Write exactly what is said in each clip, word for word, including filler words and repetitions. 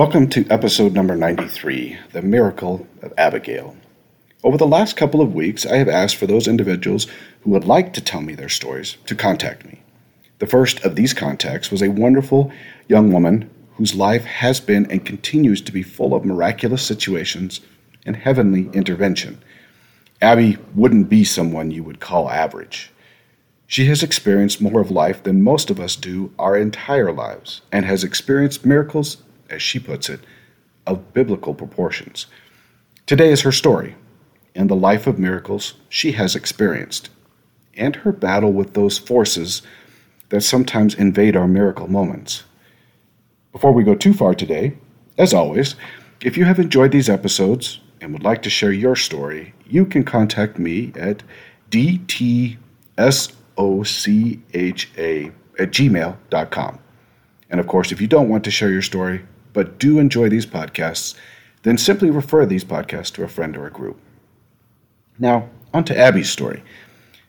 Welcome to episode number ninety-three, The Miracle of Abigail. Over the last couple of weeks, I have asked for those individuals who would like to tell me their stories to contact me. The first of these contacts was a wonderful young woman whose life has been and continues to be full of miraculous situations and heavenly intervention. Abby wouldn't be someone you would call average. She has experienced more of life than most of us do our entire lives and has experienced miracles, as she puts it, of biblical proportions. Today is her story and the life of miracles she has experienced, and her battle with those forces that sometimes invade our miracle moments. Before we go too far today, as always, if you have enjoyed these episodes and would like to share your story, you can contact me at d t socha at gmail dot com. And of course, if you don't want to share your story, but do enjoy these podcasts, then simply refer these podcasts to a friend or a group. Now, on to Abby's story.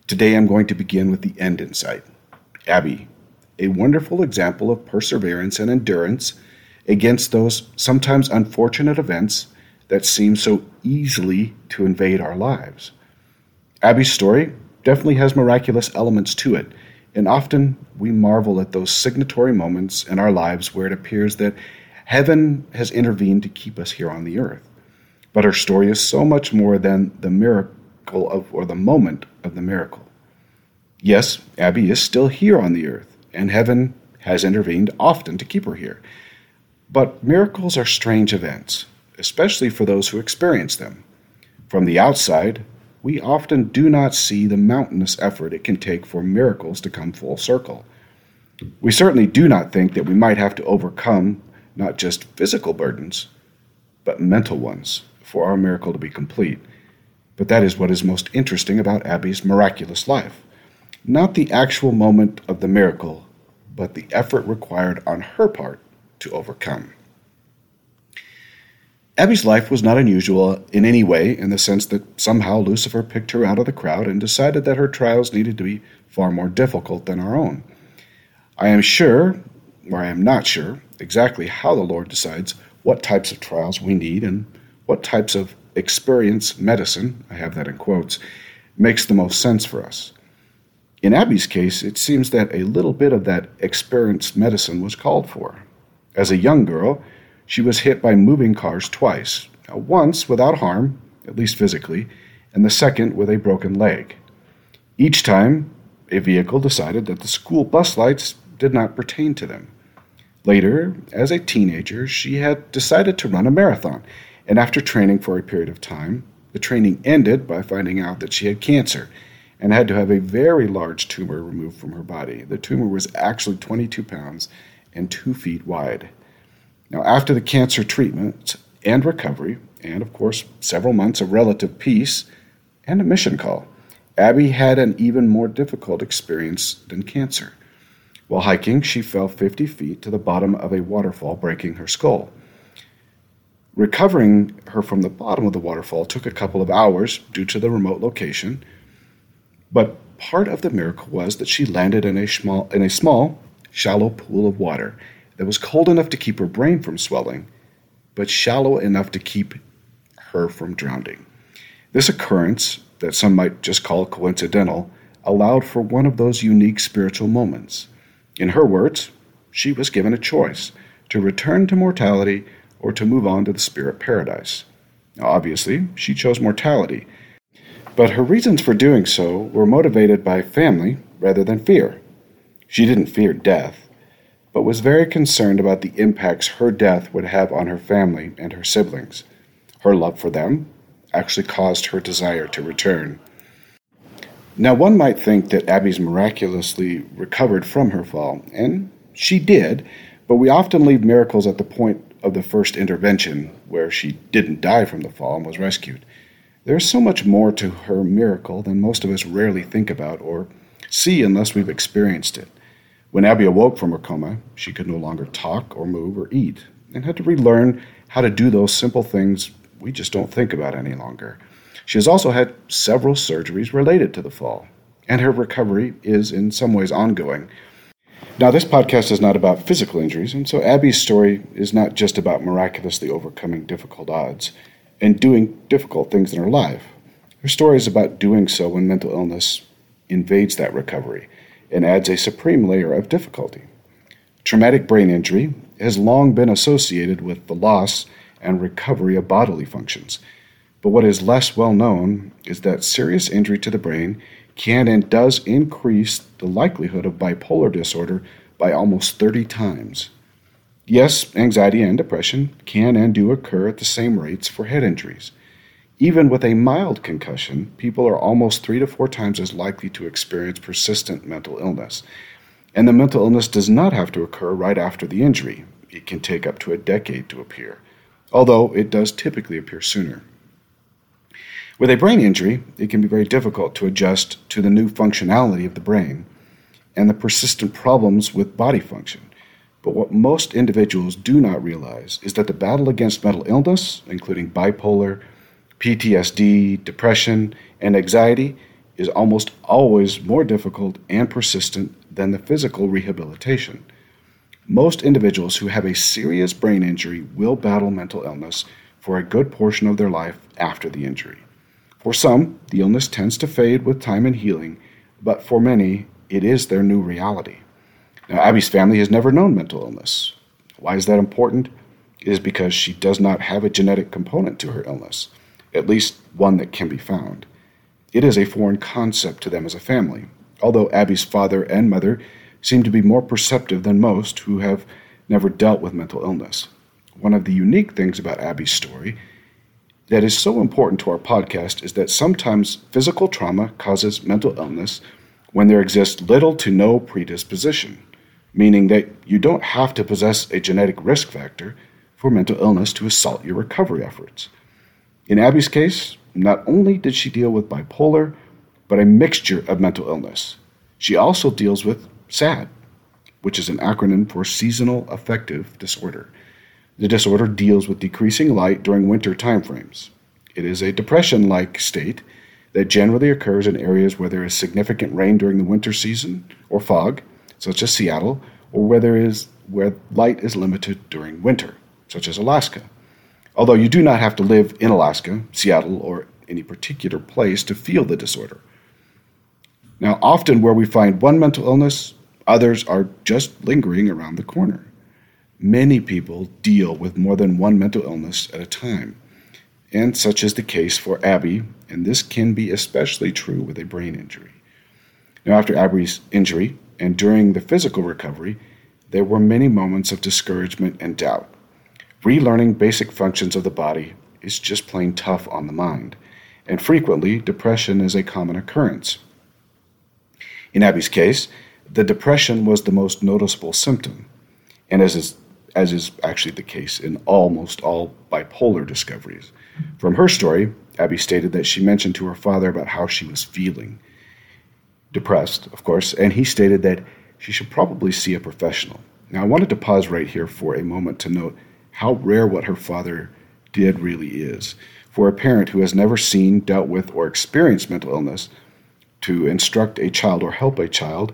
Today I'm going to begin with the end in sight. Abby, a wonderful example of perseverance and endurance against those sometimes unfortunate events that seem so easily to invade our lives. Abby's story definitely has miraculous elements to it, and often we marvel at those signatory moments in our lives where it appears that heaven has intervened to keep us here on the earth. But her story is so much more than the miracle of, or the moment of the miracle. Yes, Abby is still here on the earth, and heaven has intervened often to keep her here. But miracles are strange events, especially for those who experience them. From the outside, we often do not see the mountainous effort it can take for miracles to come full circle. We certainly do not think that we might have to overcome not just physical burdens, but mental ones for our miracle to be complete. But that is what is most interesting about Abby's miraculous life. Not the actual moment of the miracle, but the effort required on her part to overcome. Abby's life was not unusual in any way, in the sense that somehow Lucifer picked her out of the crowd and decided that her trials needed to be far more difficult than our own. I am sure, or I am not sure, exactly how the Lord decides what types of trials we need and what types of experience medicine, I have that in quotes, makes the most sense for us. In Abby's case, it seems that a little bit of that experience medicine was called for. As a young girl, she was hit by moving cars twice, once without harm, at least physically, and the second with a broken leg. Each time, a vehicle decided that the school bus lights did not pertain to them. Later, as a teenager, she had decided to run a marathon, and after training for a period of time, the training ended by finding out that she had cancer and had to have a very large tumor removed from her body. The tumor was actually twenty-two pounds and two feet wide. Now, after the cancer treatment and recovery, and of course, several months of relative peace and a mission call, Abby had an even more difficult experience than cancer. While hiking, she fell fifty feet to the bottom of a waterfall, breaking her skull. Recovering her from the bottom of the waterfall took a couple of hours due to the remote location, but part of the miracle was that she landed in a small, in a small, shallow pool of water that was cold enough to keep her brain from swelling, but shallow enough to keep her from drowning. This occurrence, that some might just call coincidental, allowed for one of those unique spiritual moments. In her words, she was given a choice to return to mortality or to move on to the spirit paradise. Now, obviously, she chose mortality, but her reasons for doing so were motivated by family rather than fear. She didn't fear death, but was very concerned about the impacts her death would have on her family and her siblings. Her love for them actually caused her desire to return. Now, one might think that Abby's miraculously recovered from her fall, and she did, but we often leave miracles at the point of the first intervention, where she didn't die from the fall and was rescued. There's so much more to her miracle than most of us rarely think about or see unless we've experienced it. When Abby awoke from her coma, she could no longer talk or move or eat, and had to relearn how to do those simple things we just don't think about any longer. She has also had several surgeries related to the fall, and her recovery is in some ways ongoing. Now, this podcast is not about physical injuries, and so Abby's story is not just about miraculously overcoming difficult odds and doing difficult things in her life. Her story is about doing so when mental illness invades that recovery and adds a supreme layer of difficulty. Traumatic brain injury has long been associated with the loss and recovery of bodily functions, but what is less well known is that serious injury to the brain can and does increase the likelihood of bipolar disorder by almost thirty times. Yes, anxiety and depression can and do occur at the same rates for head injuries. Even with a mild concussion, people are almost three to four times as likely to experience persistent mental illness. And the mental illness does not have to occur right after the injury. It can take up to a decade to appear, although it does typically appear sooner. With a brain injury, it can be very difficult to adjust to the new functionality of the brain and the persistent problems with body function. But what most individuals do not realize is that the battle against mental illness, including bipolar, P T S D, depression, and anxiety, is almost always more difficult and persistent than the physical rehabilitation. Most individuals who have a serious brain injury will battle mental illness for a good portion of their life after the injury. For some, the illness tends to fade with time and healing, but for many, it is their new reality. Now, Abby's family has never known mental illness. Why is that important? It is because she does not have a genetic component to her illness, at least one that can be found. It is a foreign concept to them as a family, although Abby's father and mother seem to be more perceptive than most who have never dealt with mental illness. One of the unique things about Abby's story that is so important to our podcast is that sometimes physical trauma causes mental illness when there exists little to no predisposition, meaning that you don't have to possess a genetic risk factor for mental illness to assault your recovery efforts. In Abby's case, not only did she deal with bipolar, but a mixture of mental illness. She also deals with SAD, which is an acronym for Seasonal Affective Disorder. The disorder deals with decreasing light during winter timeframes. It is a depression-like state that generally occurs in areas where there is significant rain during the winter season or fog, such as Seattle, or where there is where light is limited during winter, such as Alaska. Although you do not have to live in Alaska, Seattle, or any particular place to feel the disorder. Now, often where we find one mental illness, others are just lingering around the corner. Many people deal with more than one mental illness at a time, and such is the case for Abby, and this can be especially true with a brain injury. Now, after Abby's injury and during the physical recovery, there were many moments of discouragement and doubt. Relearning basic functions of the body is just plain tough on the mind, and frequently, depression is a common occurrence. In Abby's case, the depression was the most noticeable symptom, and as is as is actually the case in almost all bipolar discoveries. From her story, Abby stated that she mentioned to her father about how she was feeling, depressed, of course, and he stated that she should probably see a professional. Now, I wanted to pause right here for a moment to note how rare what her father did really is. For a parent who has never seen, dealt with, or experienced mental illness to instruct a child or help a child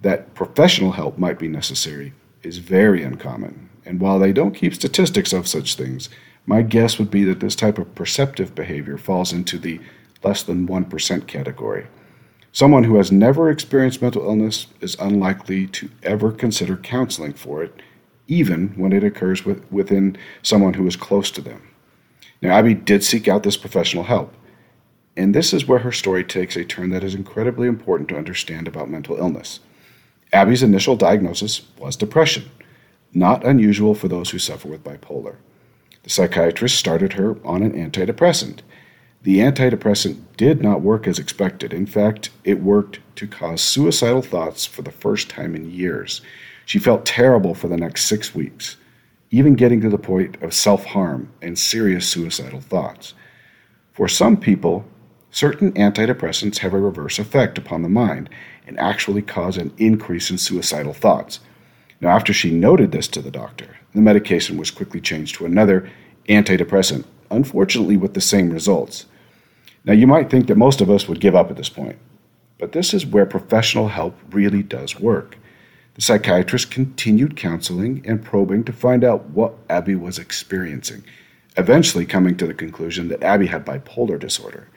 that professional help might be necessary is very uncommon, and while they don't keep statistics of such things, my guess would be that this type of perceptive behavior falls into the less than one percent category. Someone who has never experienced mental illness is unlikely to ever consider counseling for it, even when it occurs with, within someone who is close to them. Now, Abby did seek out this professional help, and this is where her story takes a turn that is incredibly important to understand about mental illness. Abby's initial diagnosis was depression, not unusual for those who suffer with bipolar. The psychiatrist started her on an antidepressant. The antidepressant did not work as expected. In fact, it worked to cause suicidal thoughts for the first time in years. She felt terrible for the next six weeks, even getting to the point of self-harm and serious suicidal thoughts. For some people, certain antidepressants have a reverse effect upon the mind and actually cause an increase in suicidal thoughts. Now, after she noted this to the doctor, the medication was quickly changed to another antidepressant, unfortunately with the same results. Now, you might think that most of us would give up at this point, but this is where professional help really does work. The psychiatrist continued counseling and probing to find out what Abby was experiencing, eventually coming to the conclusion that Abby had bipolar disorder.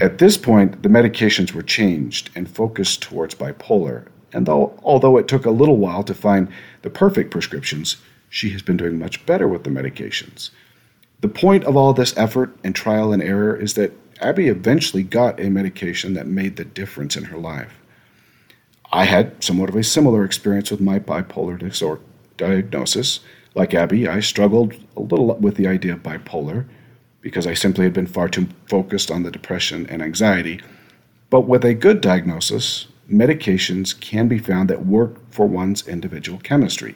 At this point, the medications were changed and focused towards bipolar, and though, although it took a little while to find the perfect prescriptions, she has been doing much better with the medications. The point of all this effort and trial and error is that Abby eventually got a medication that made the difference in her life. I had somewhat of a similar experience with my bipolar disorder diagnosis. Like Abby, I struggled a little with the idea of bipolar because I simply had been far too focused on the depression and anxiety. But with a good diagnosis, medications can be found that work for one's individual chemistry.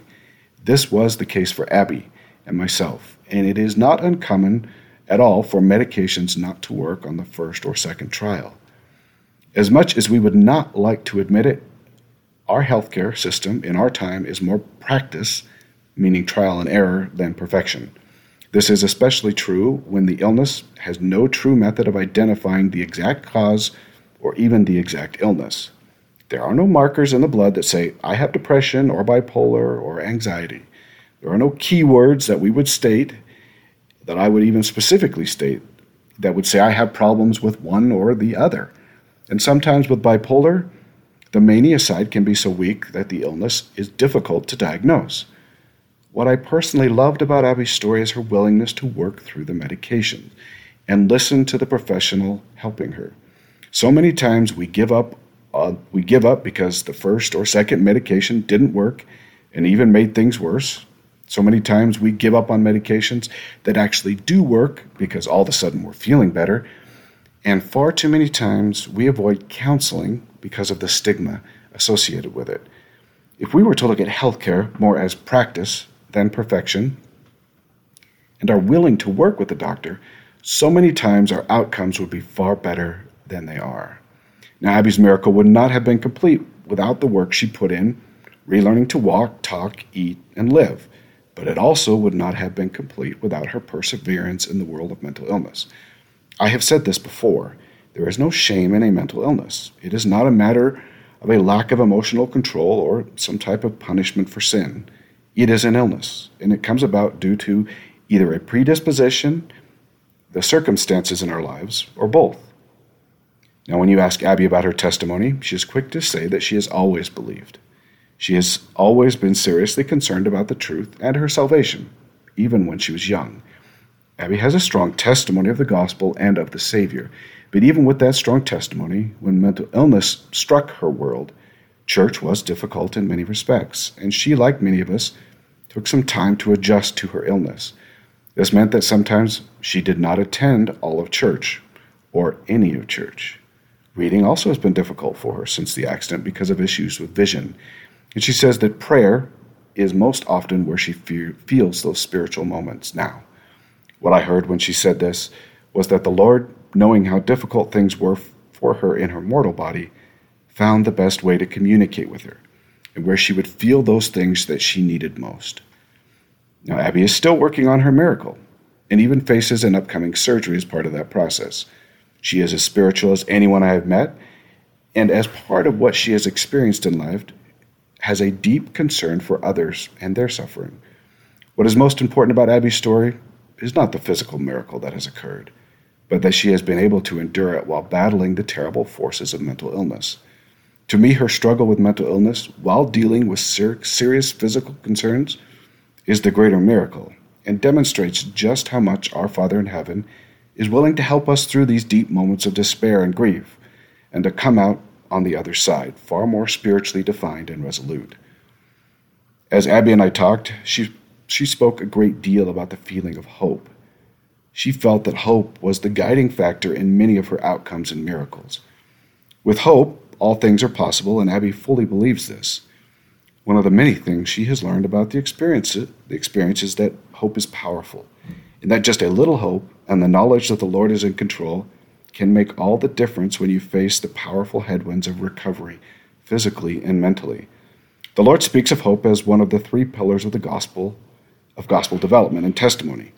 This was the case for Abby and myself, and it is not uncommon at all for medications not to work on the first or second trial. As much as we would not like to admit it, our healthcare system in our time is more practice, meaning trial and error, than perfection. This is especially true when the illness has no true method of identifying the exact cause or even the exact illness. There are no markers in the blood that say, I have depression or bipolar or anxiety. There are no keywords that we would state, that I would even specifically state, that would say I have problems with one or the other. And sometimes with bipolar, the mania side can be so weak that the illness is difficult to diagnose. What I personally loved about Abby's story is her willingness to work through the medication and listen to the professional helping her. So many times we give up Uh, we give up because the first or second medication didn't work and even made things worse. So many times we give up on medications that actually do work because all of a sudden we're feeling better. And far too many times we avoid counseling because of the stigma associated with it. If we were to look at healthcare more as practice than perfection and are willing to work with the doctor, so many times our outcomes would be far better than they are. Now, Abby's miracle would not have been complete without the work she put in, relearning to walk, talk, eat, and live. But it also would not have been complete without her perseverance in the world of mental illness. I have said this before. There is no shame in a mental illness. It is not a matter of a lack of emotional control or some type of punishment for sin. It is an illness, and it comes about due to either a predisposition, the circumstances in our lives, or both. Now, when you ask Abby about her testimony, she is quick to say that she has always believed. She has always been seriously concerned about the truth and her salvation, even when she was young. Abby has a strong testimony of the gospel and of the Savior, but even with that strong testimony, when mental illness struck her world, church was difficult in many respects, and she, like many of us, took some time to adjust to her illness. This meant that sometimes she did not attend all of church or any of church. Reading also has been difficult for her since the accident because of issues with vision. And she says that prayer is most often where she fe- feels those spiritual moments now. What I heard when she said this was that the Lord, knowing how difficult things were f- for her in her mortal body, found the best way to communicate with her and where she would feel those things that she needed most. Now, Abby is still working on her miracle and even faces an upcoming surgery as part of that process. She is as spiritual as anyone I have met, and as part of what she has experienced in life, has a deep concern for others and their suffering. What is most important about Abby's story is not the physical miracle that has occurred, but that she has been able to endure it while battling the terrible forces of mental illness. To me, her struggle with mental illness while dealing with ser- serious physical concerns is the greater miracle and demonstrates just how much our Father in Heaven is willing to help us through these deep moments of despair and grief, and to come out on the other side, far more spiritually defined and resolute. As Abby and I talked, she she spoke a great deal about the feeling of hope. She felt that hope was the guiding factor in many of her outcomes and miracles. With hope, all things are possible, and Abby fully believes this. One of the many things she has learned about the experience, the experience is that hope is powerful, and that just a little hope and the knowledge that the Lord is in control can make all the difference when you face the powerful headwinds of recovery, physically and mentally. The Lord speaks of hope as one of the three pillars of the gospel, of gospel development and testimony.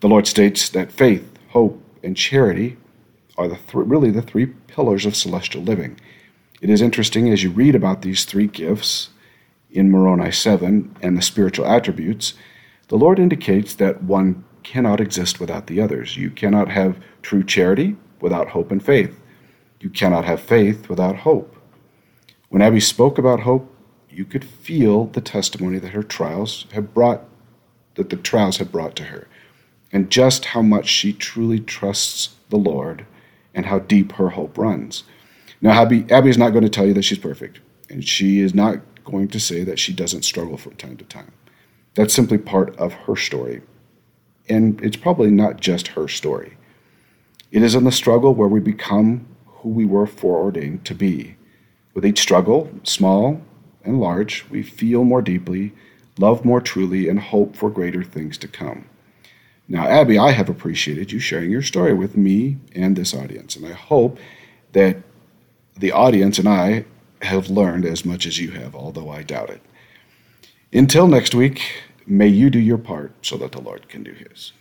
The Lord states that faith, hope, and charity are the th- really the three pillars of celestial living. It is interesting as you read about these three gifts in Moroni seven and the spiritual attributes, the Lord indicates that one cannot exist without the others. You cannot have true charity without hope and faith. You cannot have faith without hope. When Abby spoke about hope, you could feel the testimony that her trials have brought, that the trials have brought to her, and just how much she truly trusts the Lord and how deep her hope runs. Now, Abby, Abby is not going to tell you that she's perfect, and she is not going to say that she doesn't struggle from time to time. That's simply part of her story, and it's probably not just her story. It is in the struggle where we become who we were foreordained to be. With each struggle, small and large, we feel more deeply, love more truly, and hope for greater things to come. Now, Abby, I have appreciated you sharing your story with me and this audience, and I hope that the audience and I have learned as much as you have, although I doubt it. Until next week, may you do your part so that the Lord can do his.